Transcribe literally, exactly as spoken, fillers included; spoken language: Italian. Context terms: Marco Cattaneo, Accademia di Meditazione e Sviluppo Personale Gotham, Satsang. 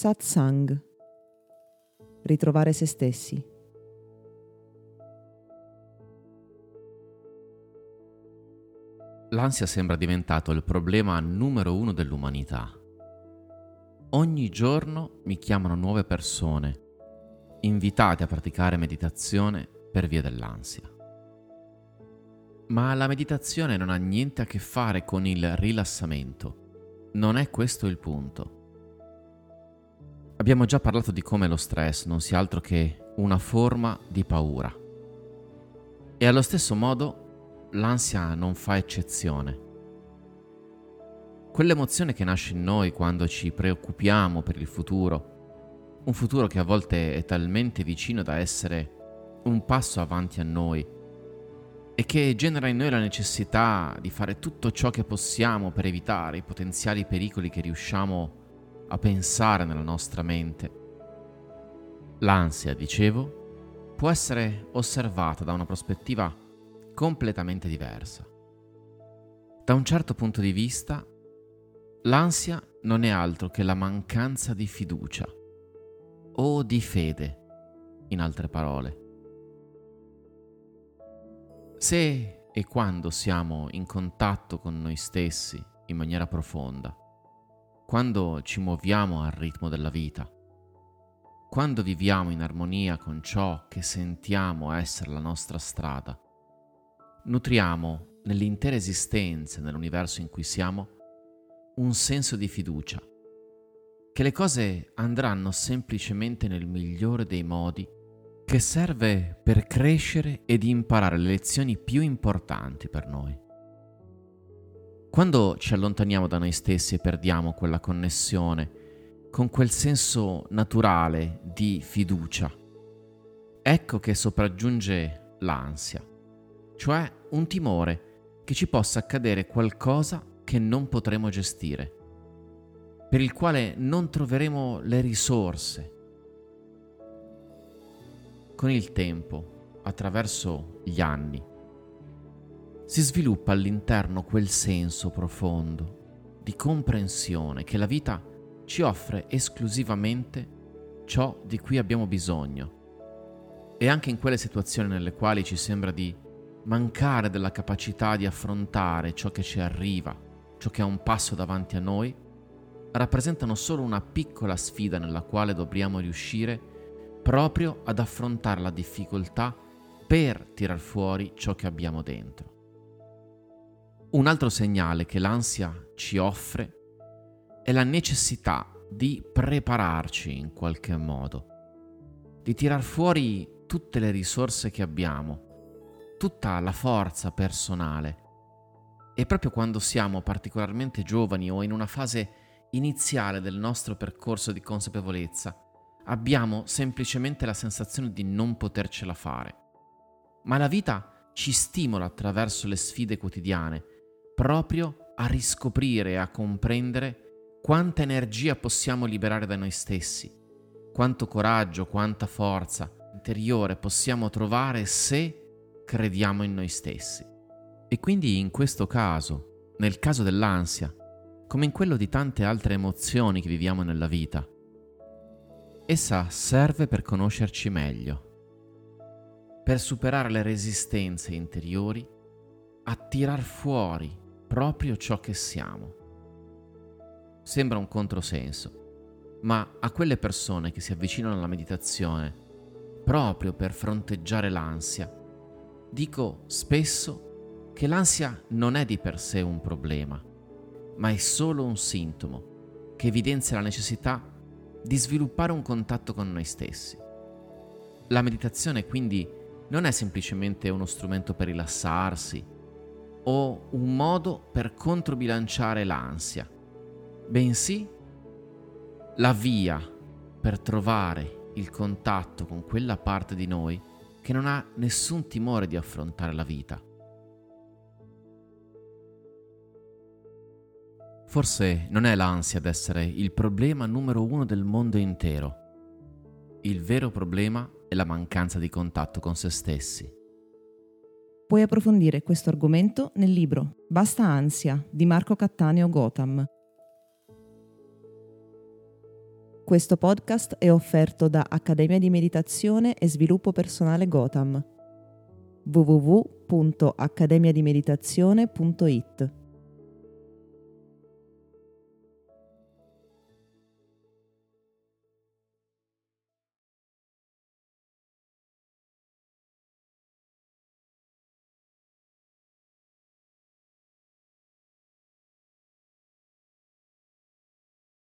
Satsang. Ritrovare se stessi. L'ansia sembra diventato il problema numero uno dell'umanità. Ogni giorno mi chiamano nuove persone, invitate a praticare meditazione per via dell'ansia. Ma la meditazione non ha niente a che fare con il rilassamento. Non è questo il punto. Abbiamo già parlato di come lo stress non sia altro che una forma di paura. E allo stesso modo l'ansia non fa eccezione. Quell'emozione che nasce in noi quando ci preoccupiamo per il futuro, un futuro che a volte è talmente vicino da essere un passo avanti a noi e che genera in noi la necessità di fare tutto ciò che possiamo per evitare i potenziali pericoli che riusciamo a pensare nella nostra mente. L'ansia, dicevo, può essere osservata da una prospettiva completamente diversa. Da un certo punto di vista, l'ansia non è altro che la mancanza di fiducia o di fede, in altre parole. Se e quando siamo in contatto con noi stessi in maniera profonda, quando ci muoviamo al ritmo della vita, quando viviamo in armonia con ciò che sentiamo essere la nostra strada, nutriamo nell'intera esistenza, nell'universo in cui siamo, un senso di fiducia, che le cose andranno semplicemente nel migliore dei modi, che serve per crescere ed imparare le lezioni più importanti per noi. Quando ci allontaniamo da noi stessi e perdiamo quella connessione con quel senso naturale di fiducia, ecco che sopraggiunge l'ansia, cioè un timore che ci possa accadere qualcosa che non potremo gestire, per il quale non troveremo le risorse. Con il tempo, attraverso gli anni, si sviluppa all'interno quel senso profondo di comprensione che la vita ci offre esclusivamente ciò di cui abbiamo bisogno, e anche in quelle situazioni nelle quali ci sembra di mancare della capacità di affrontare ciò che ci arriva, ciò che è un passo davanti a noi, rappresentano solo una piccola sfida nella quale dobbiamo riuscire proprio ad affrontare la difficoltà per tirar fuori ciò che abbiamo dentro. Un altro segnale che l'ansia ci offre è la necessità di prepararci in qualche modo, di tirar fuori tutte le risorse che abbiamo, tutta la forza personale. E proprio quando siamo particolarmente giovani o in una fase iniziale del nostro percorso di consapevolezza, abbiamo semplicemente la sensazione di non potercela fare. Ma la vita ci stimola attraverso le sfide quotidiane, proprio a riscoprire e a comprendere quanta energia possiamo liberare da noi stessi, quanto coraggio, quanta forza interiore possiamo trovare se crediamo in noi stessi. E quindi in questo caso, nel caso dell'ansia, come in quello di tante altre emozioni che viviamo nella vita, essa serve per conoscerci meglio, per superare le resistenze interiori, a tirar fuori proprio ciò che siamo. Sembra un controsenso, ma a quelle persone che si avvicinano alla meditazione proprio per fronteggiare l'ansia, dico spesso che l'ansia non è di per sé un problema, ma è solo un sintomo che evidenzia la necessità di sviluppare un contatto con noi stessi. La meditazione quindi non è semplicemente uno strumento per rilassarsi o un modo per controbilanciare l'ansia, bensì la via per trovare il contatto con quella parte di noi che non ha nessun timore di affrontare la vita. Forse non è l'ansia ad essere il problema numero uno del mondo intero. Il vero problema è la mancanza di contatto con se stessi. Puoi approfondire questo argomento nel libro Basta ansia di Marco Cattaneo Gotham. Questo podcast è offerto da Accademia di Meditazione e Sviluppo Personale Gotham. w w w punto accademia di meditazione punto i t